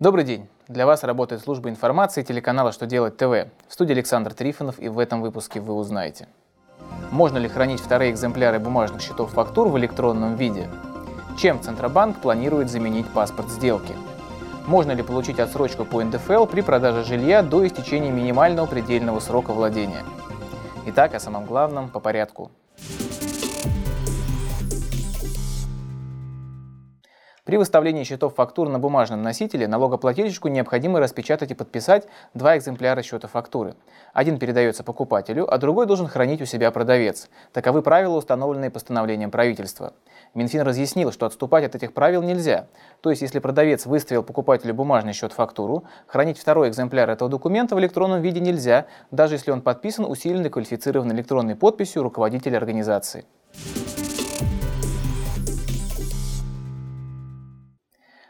Добрый день! Для вас работает служба информации телеканала «Что делать ТВ». В студии Александр Трифонов, и в этом выпуске вы узнаете. Можно ли хранить вторые экземпляры бумажных счетов фактур в электронном виде? Чем Центробанк планирует заменить паспорт сделки? Можно ли получить отсрочку по НДФЛ при продаже жилья до истечения минимального предельного срока владения? Итак, о самом главном по порядку. При выставлении счетов фактур на бумажном носителе налогоплательщику необходимо распечатать и подписать два экземпляра счета фактуры. Один передается покупателю, а другой должен хранить у себя продавец. Таковы правила, установленные постановлением правительства. Минфин разъяснил, что отступать от этих правил нельзя. То есть, если продавец выставил покупателю бумажный счет-фактуру, хранить второй экземпляр этого документа в электронном виде нельзя, даже если он подписан усиленной квалифицированной электронной подписью руководителя организации.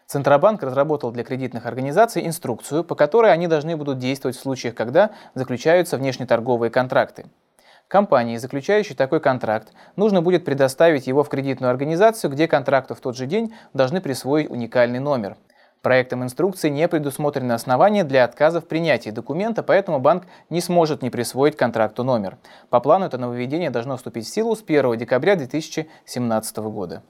Центробанк разработал для кредитных организаций инструкцию, по которой они должны будут действовать в случаях, когда заключаются внешнеторговые контракты. Компании, заключающей такой контракт, нужно будет предоставить его в кредитную организацию, где контракту в тот же день должны присвоить уникальный номер. Проектом инструкции не предусмотрены основания для отказа в принятии документа, поэтому банк не сможет не присвоить контракту номер. По плану это нововведение должно вступить в силу с 1 декабря 2017 года.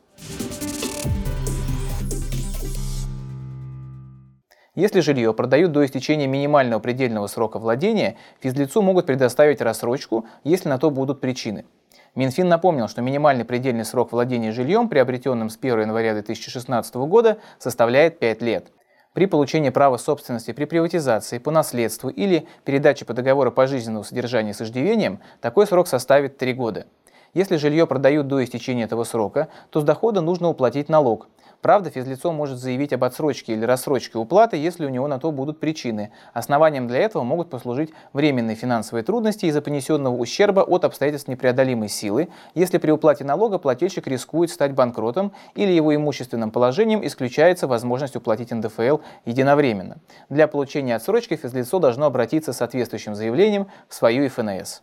Если жилье продают до истечения минимального предельного срока владения, физлицу могут предоставить рассрочку, если на то будут причины. Минфин напомнил, что минимальный предельный срок владения жильем, приобретенным с 1 января 2016 года, составляет 5 лет. При получении права собственности при приватизации, по наследству или передаче по договору пожизненного содержания с иждивением такой срок составит 3 года. Если жилье продают до истечения этого срока, то с дохода нужно уплатить налог. Правда, физлицо может заявить об отсрочке или рассрочке уплаты, если у него на то будут причины. Основанием для этого могут послужить временные финансовые трудности из-за понесенного ущерба от обстоятельств непреодолимой силы, если при уплате налога плательщик рискует стать банкротом или его имущественным положением исключается возможность уплатить НДФЛ единовременно. Для получения отсрочки физлицо должно обратиться с соответствующим заявлением в свою ФНС.